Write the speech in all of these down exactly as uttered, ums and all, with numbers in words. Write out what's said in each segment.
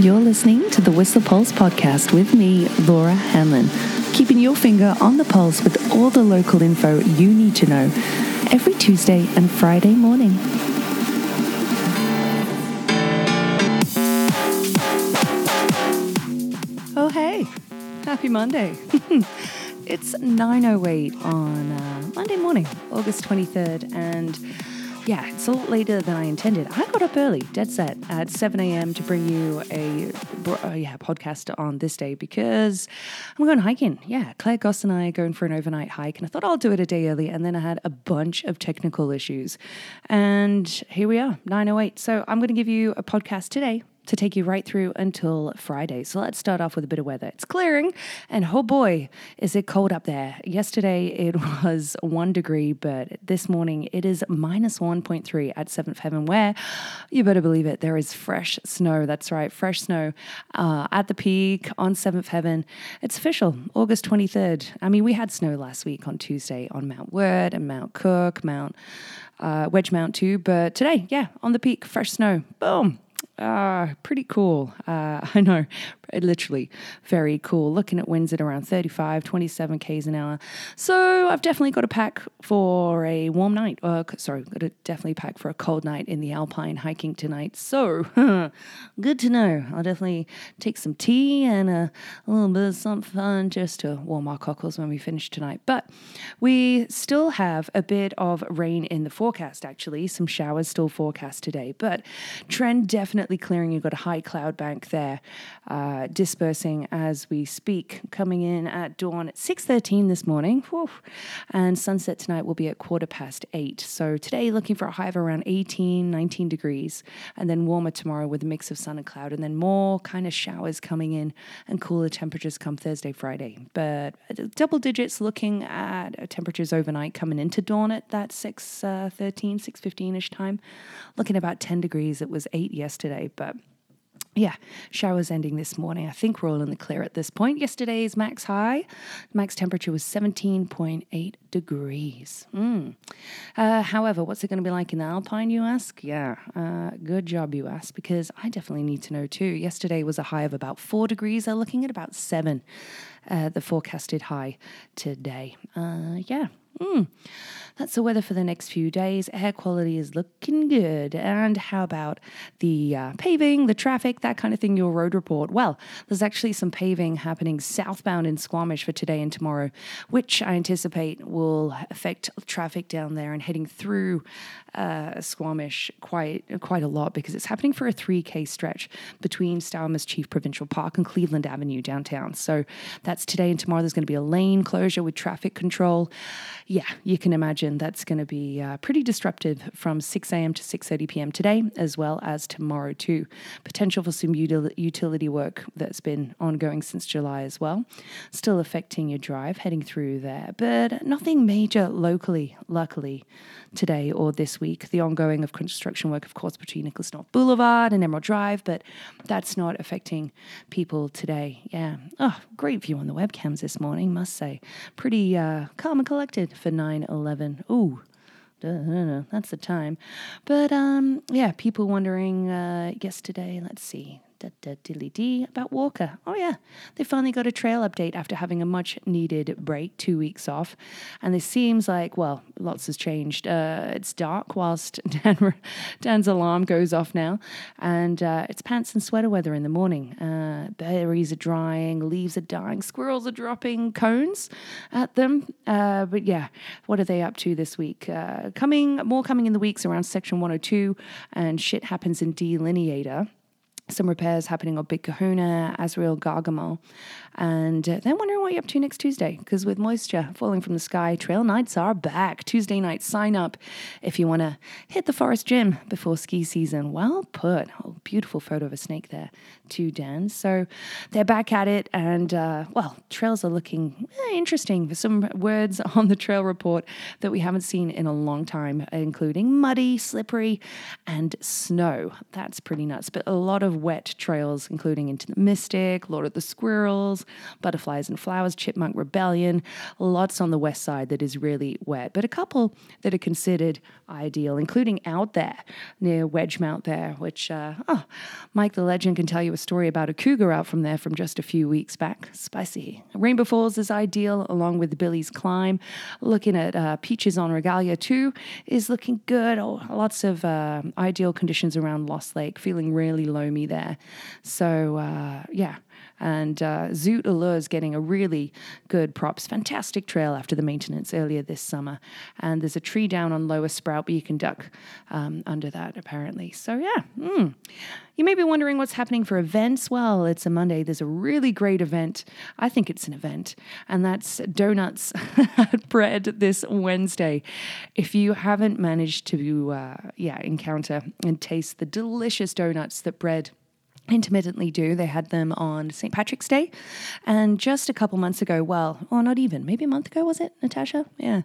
You're listening to the Whistler Pulse podcast with me, Laura Hanlon, keeping your finger on the pulse with all the local info you need to know every Tuesday and Friday morning. Oh, hey. Happy Monday. It's nine oh eight on uh, Monday morning, August twenty-third, and yeah, it's a lot later than I intended. I got up early, dead set, at seven a.m. to bring you a uh, yeah podcast on this day because I'm going hiking. Yeah, Claire Goss and I are going for an overnight hike, and I thought I'll do it a day early, and then I had a bunch of technical issues. And here we are, nine oh eight. So I'm going to give you a podcast today to take you right through until Friday. So let's start off with a bit of weather. It's clearing, and oh boy, is it cold up there. Yesterday it was one degree, but this morning it is minus one point three at Seventh Heaven, where you better believe it, there is fresh snow. That's right, fresh snow uh, at the peak on Seventh Heaven. It's official, August twenty-third. I mean, we had snow last week on Tuesday on Mount Word and Mount Cook, Mount uh, Wedgemount too, but today, yeah, on the peak, fresh snow. Boom. Ah, uh, pretty cool. Uh, I know, literally very cool. Looking at winds at around thirty-five, twenty-seven k's an hour. So I've definitely got to pack for a warm night. Uh, sorry, got to definitely pack for a cold night in the Alpine hiking tonight. So good to know. I'll definitely take some tea and a, a little bit of something fun just to warm our cockles when we finish tonight. But we still have a bit of rain in the forecast, actually. Some showers still forecast today, but trend definitely clearing. You've got a high cloud bank there uh, dispersing as we speak, coming in at dawn at six thirteen this morning. Whew. And sunset tonight will be at quarter past eight. So today looking for a high of around eighteen, nineteen degrees, and then warmer tomorrow with a mix of sun and cloud, and then more kind of showers coming in and cooler temperatures come Thursday, Friday. But double digits looking at temperatures overnight coming into dawn at that six thirteen, six fifteen-ish time, looking about ten degrees. It was eight yesterday. But yeah, showers ending this morning. I think we're all in the clear at this point. Yesterday's max high, max temperature was seventeen point eight degrees. Mm. Uh, however, what's it going to be like in the Alpine, you ask? Yeah, uh, good job you ask, because I definitely need to know too. Yesterday was a high of about four degrees. They're looking at about seven, uh, the forecasted high today. Uh, yeah. Mm. That's the weather for the next few days. Air quality is looking good. And how about the uh, paving, the traffic, that kind of thing, your road report? Well, there's actually some paving happening southbound in Squamish for today and tomorrow, which I anticipate will affect traffic down there and heading through uh, Squamish quite quite a lot, because it's happening for a three K stretch between Stawamus Chief Provincial Park and Cleveland Avenue downtown. So that's today and tomorrow. There's going to be a lane closure with traffic control. Yeah, you can imagine that's going to be uh, pretty disruptive from six a.m. to six thirty p.m. today, as well as tomorrow too. Potential for some util- utility work that's been ongoing since July as well. Still affecting your drive heading through there, but nothing major locally, luckily, today or this week. The ongoing of construction work, of course, between Nicholas North Boulevard and Emerald Drive, but that's not affecting people today. Yeah, oh, great view on the webcams this morning, must say. Pretty uh, calm and collected for nine eleven. Ooh, that's the time. But um, yeah, people wondering uh, yesterday, let's see, da, da, dilly dee, about Walker. Oh yeah, they finally got a trail update after having a much needed break, two weeks off. And it seems like, well, lots has changed. Uh, it's dark whilst Dan, Dan's alarm goes off now. And uh, it's pants and sweater weather in the morning. Uh, berries are drying, leaves are dying, squirrels are dropping cones at them. Uh, but yeah, what are they up to this week? Uh, coming, more coming in the weeks around section one oh two, and shit happens in Delineator. Some repairs happening on Big Kahuna, Azrael, Gargamel. And uh, then wondering what you're up to next Tuesday, because with moisture falling from the sky, trail nights are back. Tuesday night, sign up if you want to hit the forest gym before ski season. Well put. Oh, beautiful photo of a snake there too, Dan. So they're back at it, and, uh, well, trails are looking eh, interesting. Some words on the trail report that we haven't seen in a long time, including muddy, slippery, and snow. That's pretty nuts, but a lot of wet trails, including Into the Mystic, Lord of the Squirrels, Butterflies and Flowers, Chipmunk Rebellion, lots on the west side that is really wet, but a couple that are considered ideal, including out there near Wedgemount there, which uh, oh, Mike the Legend can tell you a story about a cougar out from there from just a few weeks back. Spicy. Rainbow Falls is ideal, along with Billy's Climb. Looking at uh, Peaches on Regalia too is looking good. Oh, lots of uh, ideal conditions around Lost Lake, feeling really loamy there. So uh, yeah. And uh, Zoot Allure is getting a really good props. Fantastic trail after the maintenance earlier this summer. And there's a tree down on Lower Sprout, but you can duck um, under that apparently. So yeah, mm. You may be wondering what's happening for events. Well, it's a Monday. There's a really great event. I think it's an event. And that's Donuts at Bread this Wednesday. If you haven't managed to uh, yeah, encounter and taste the delicious donuts that Bread intermittently do. They had them on Saint Patrick's Day. And just a couple months ago, well, or not even, maybe a month ago, was it, Natasha? Yeah.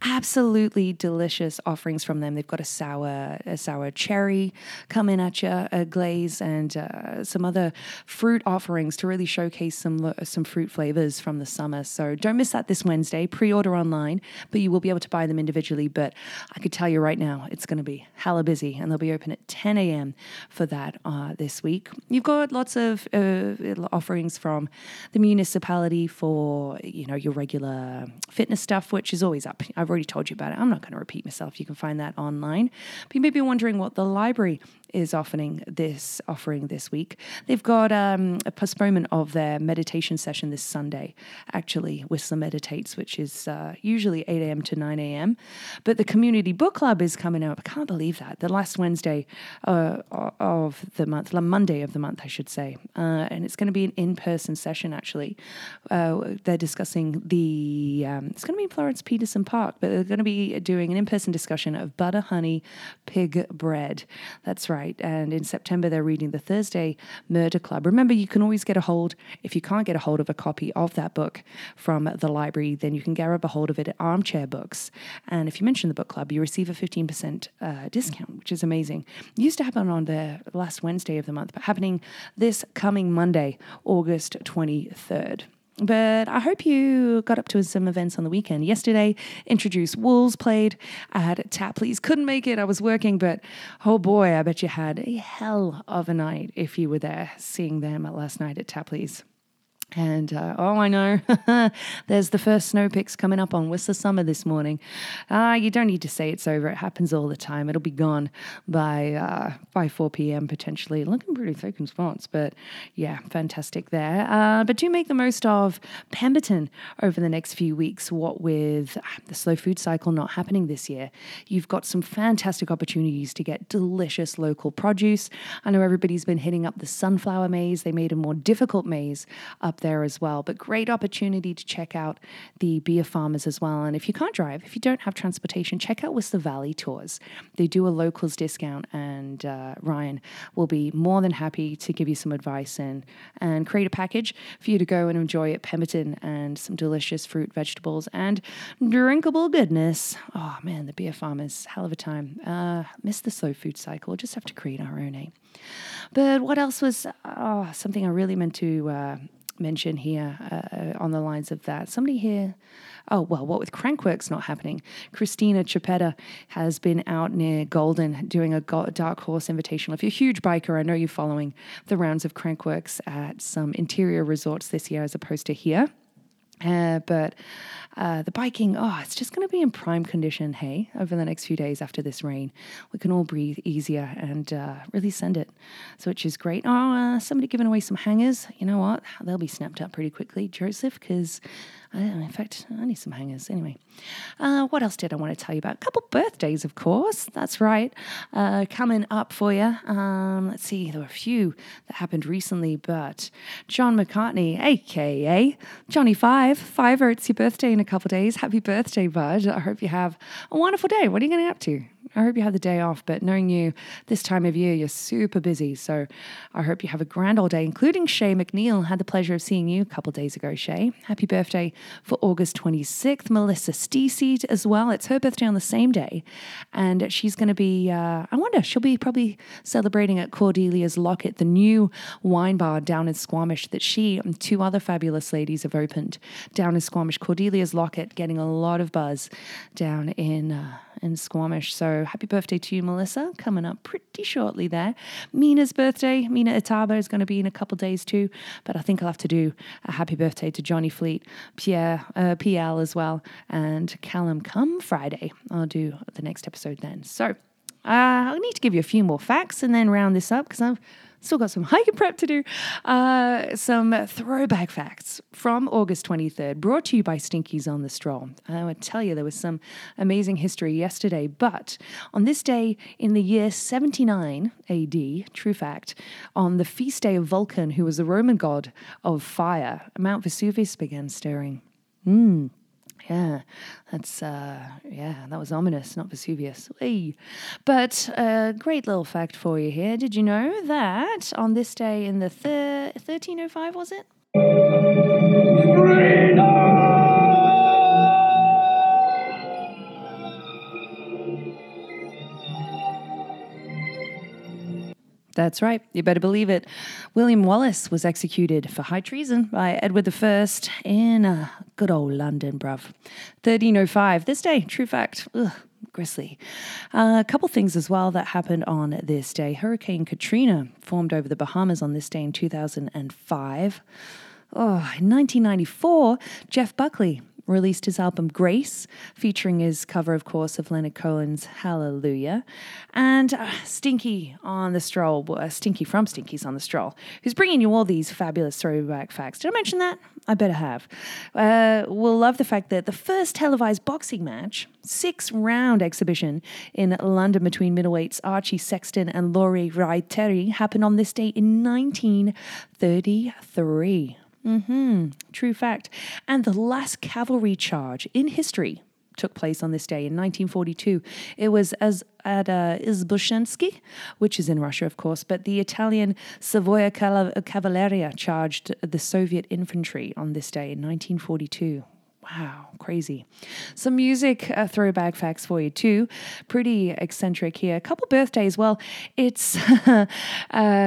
Absolutely delicious offerings from them. They've got a sour a sour cherry coming at you, a glaze, and uh, some other fruit offerings to really showcase some, some fruit flavors from the summer. So don't miss that this Wednesday. Pre-order online, but you will be able to buy them individually. But I could tell you right now, it's going to be hella busy, and they'll be open at ten a.m. for that uh, this week. You've got lots of uh, offerings from the municipality for, you know, your regular fitness stuff, which is always up. I've already told you about it. I'm not going to repeat myself. You can find that online. But you may be wondering what the library is offering this offering this week. They've got um, a postponement of their meditation session this Sunday, actually, Whistler Meditates, which is uh, usually eight a.m. to nine a.m. But the Community Book Club is coming up. I can't believe that. The last Wednesday uh, of the month, the Monday of the month, I should say. Uh, and it's going to be an in-person session, actually. Uh, they're discussing the, um, it's going to be in Florence Peterson Park, but they're going to be doing an in-person discussion of butter, honey, pig bread. That's right. And in September, they're reading the Thursday Murder Club. Remember, you can always get a hold, if you can't get a hold of a copy of that book from the library, then you can grab a hold of it at Armchair Books. And if you mention the book club, you receive a fifteen percent uh, discount, which is amazing. It used to happen on the last Wednesday of the month, but happening this coming Monday, August twenty-third. But I hope you got up to some events on the weekend. Yesterday, Introduced Wolves played at Tapley's. Couldn't make it. I was working, but oh boy, I bet you had a hell of a night if you were there seeing them last night at Tapley's. And, uh, oh, I know, there's the first snow picks coming up on Whistler Summer this morning. Uh, you don't need to say it's over. It happens all the time. It'll be gone by uh, by four p.m. potentially. Looking pretty thick in spots, but, yeah, fantastic there. Uh, but do make the most of Pemberton over the next few weeks, what with the slow food cycle not happening this year. You've got some fantastic opportunities to get delicious local produce. I know everybody's been hitting up the sunflower maze. They made a more difficult maze up there as well, but great opportunity to check out the beer farmers as well. And if you can't drive, if you don't have transportation, check out Whistler Valley Tours. They do a locals discount, and uh, Ryan will be more than happy to give you some advice and and create a package for you to go and enjoy at Pemberton, and some delicious fruit, vegetables, and drinkable goodness. Oh man, the beer farmers, hell of a time. Uh, miss the slow food cycle. We'll just have to create our own, eh? But what else was oh, something I really meant to uh, mention here uh, on the lines of that. Somebody here, oh, well, what with Crankworx not happening, Christina Chapetta has been out near Golden doing a go- dark horse invitational. If you're a huge biker, I know you're following the rounds of Crankworx at some interior resorts this year as opposed to here. Uh, but uh, the biking, oh, it's just going to be in prime condition, hey, over the next few days after this rain. We can all breathe easier and uh, really send it, so which is great. Oh, uh, somebody giving away some hangers. You know what? They'll be snapped up pretty quickly, Joseph, because, in fact, I need some hangers. Anyway, uh, what else did I want to tell you about? A couple birthdays, of course. That's right. Uh, coming up for you. Um, let's see, there were a few that happened recently, but John McCartney, a k a. Johnny Five. Fiver, it's your birthday in a couple of days. Happy birthday, bud. I hope you have a wonderful day. What are you going to get up to? I hope you had the day off, but knowing you, this time of year, you're super busy. So I hope you have a grand old day, including Shay McNeil. Had the pleasure of seeing you a couple of days ago, Shay. Happy birthday for August twenty-sixth. Melissa Steese as well. It's her birthday on the same day. And she's going to be, uh, I wonder, she'll be probably celebrating at Cordelia's Locket, the new wine bar down in Squamish that she and two other fabulous ladies have opened down in Squamish. Cordelia's Locket, getting a lot of buzz down in uh, in Squamish. So happy birthday to you, Melissa, coming up pretty shortly there. Mina's birthday, Mina Itaba, is going to be in a couple days too, but I think I'll have to do a happy birthday to Johnny Fleet, Pierre, uh, P L as well, and Callum come Friday. I'll do the next episode then. So uh, I'll need to give you a few more facts and then round this up because I've still got some hiking prep to do. Uh, some throwback facts from August twenty-third, brought to you by Stinkies on the Stroll. I would tell you there was some amazing history yesterday, but on this day in the year seventy-nine A D, true fact, on the feast day of Vulcan, who was the Roman god of fire, Mount Vesuvius began stirring. Hmm. Yeah, that's, uh, yeah, that was ominous, not Vesuvius. Wee. But a uh, great little fact for you here. Did you know that on this day in the thir- thirteen oh five, was it? That's right. You better believe it. William Wallace was executed for high treason by Edward the First in uh, good old London, bruv. thirteen oh five, this day, true fact. Ugh, grisly. Uh, a couple things as well that happened on this day. Hurricane Katrina formed over the Bahamas on this day in two thousand five. Oh, in nineteen ninety-four, Jeff Buckley released his album Grace, featuring his cover, of course, of Leonard Cohen's Hallelujah. And uh, Stinky on the Stroll, uh, Stinky from Stinkies on the Stroll, who's bringing you all these fabulous throwback facts. Did I mention that? I better have. Uh, we'll love the fact that the first televised boxing match, six-round exhibition in London between middleweights Archie Sexton and Laurie Raiteri happened on this day in nineteen thirty-three. Mm-hmm. True fact. And the last cavalry charge in history took place on this day in nineteen forty-two. It was as at uh, Izbushensky, which is in Russia, of course, but the Italian Savoia Cavalleria charged the Soviet infantry on this day in nineteen forty-two. Wow, crazy. Some music uh, throwback facts for you too. Pretty eccentric here. A couple birthdays. Well, it's uh,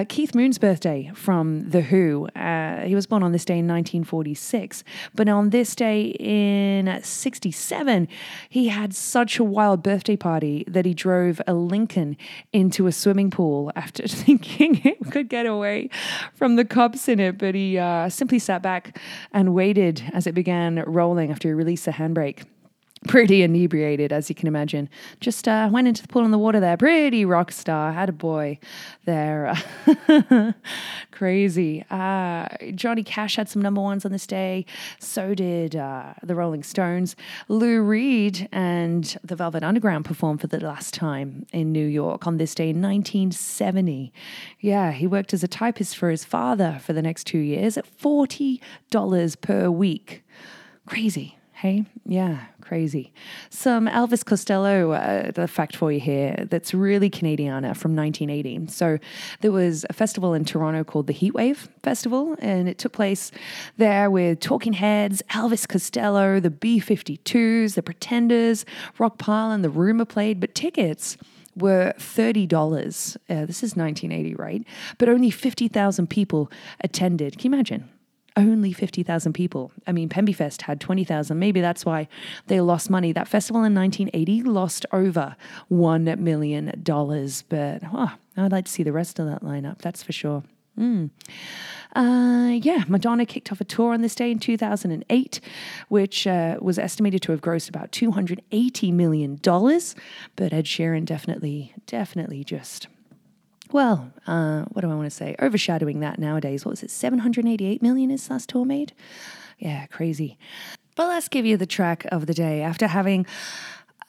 Keith Moon's birthday from The Who. Uh, he was born on this day in nineteen forty-six. But on this day in sixty-seven, he had such a wild birthday party that he drove a Lincoln into a swimming pool after thinking it could get away from the cops in it. But he uh, simply sat back and waited as it began rolling after he released the handbrake. Pretty inebriated, as you can imagine. Just uh, went into the pool in the water there. Pretty rock star. Had a boy there. Crazy. Uh, Johnny Cash had some number ones on this day. So did uh, the Rolling Stones. Lou Reed and the Velvet Underground performed for the last time in New York on this day in nineteen seventy. Yeah, he worked as a typist for his father for the next two years at forty dollars per week. Crazy, hey? Yeah, crazy. Some Elvis Costello, uh, the fact for you here, that's really Canadiana, from nineteen eighty. So there was a festival in Toronto called the Heatwave Festival, and it took place there with Talking Heads, Elvis Costello, the B fifty-twos, the Pretenders, Rock Parlin, the Rumor played, but tickets were thirty dollars. Uh, this is nineteen eighty, right? But only fifty thousand people attended. Can you imagine? Only fifty thousand people. I mean, Pembyfest had twenty thousand. Maybe that's why they lost money. That festival in nineteen eighty lost over one million dollars. But oh, I'd like to see the rest of that lineup, that's for sure. Mm. Uh, yeah, Madonna kicked off a tour on this day in two thousand eight, which uh, was estimated to have grossed about two hundred eighty million dollars. But Ed Sheeran definitely, definitely just... Well, uh, what do I want to say? Overshadowing that nowadays. What was it? seven hundred eighty-eight million is last tour made? Yeah, crazy. But let's give you the track of the day after having,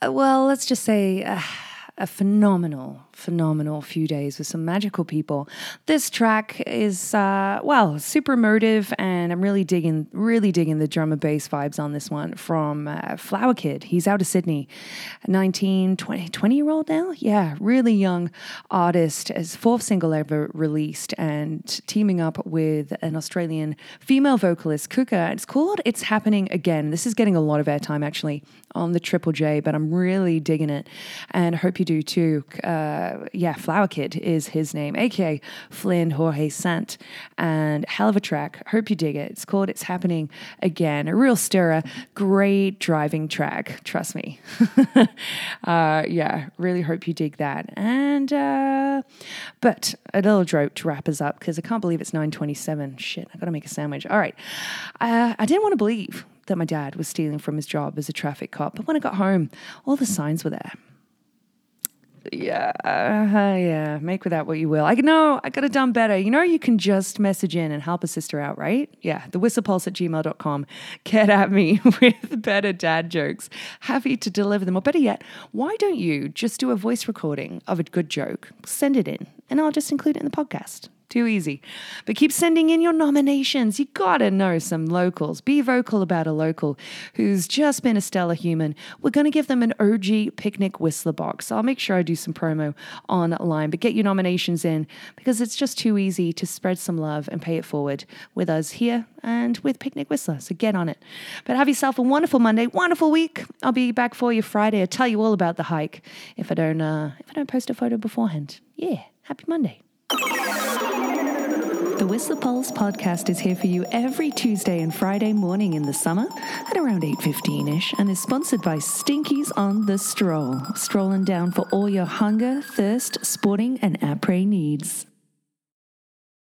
well, let's just say uh, a phenomenal, phenomenal few days with some magical people. This track is, uh, well, super emotive, and I'm really digging, really digging the drum and bass vibes on this one from uh, Flower Kid. He's out of Sydney, nineteen, twenty, twenty-year-old now? Yeah, really young artist. His fourth single ever released and teaming up with an Australian female vocalist, Kuka. It's called It's Happening Again. This is getting a lot of airtime, actually, on the Triple J, but I'm really digging it, and hope you do too. Uh, yeah, Flower Kid is his name, aka Flynn Jorge Sant, and hell of a track. Hope you dig it. It's called It's Happening Again. A real stirrer, great driving track, trust me. uh, yeah, really hope you dig that. And uh, but a little drope to wrap us up, because I can't believe it's nine twenty-seven. Shit, I gotta make a sandwich. All right, uh, I didn't want to believe that my dad was stealing from his job as a traffic cop, but when I got home, all the signs were there. Yeah, uh, yeah, make with that what you will. I know I could have done better. You know, you can just message in and help a sister out, right? Yeah, the whistle pulse at gmail dot com. Get at me with better dad jokes. Happy to deliver them. Or better yet, why don't you just do a voice recording of a good joke, send it in, and I'll just include it in the podcast. Too easy. But keep sending in your nominations. You gotta know some locals. Be vocal about a local who's just been a stellar human. We're gonna give them an O G Picnic Whistler box. I'll make sure I do some promo online, but get your nominations in, because it's just too easy to spread some love and pay it forward with us here and with Picnic Whistler. So get on it. But have yourself a wonderful Monday, wonderful week. I'll be back for you Friday. I'll tell you all about the hike if I don't uh, if I don't post a photo beforehand. Yeah, happy Monday. The Whistler Pulse podcast is here for you every Tuesday and Friday morning in the summer at around eight fifteen-ish, and is sponsored by Stinkies on the Stroll. Strolling down for all your hunger, thirst, sporting and après needs.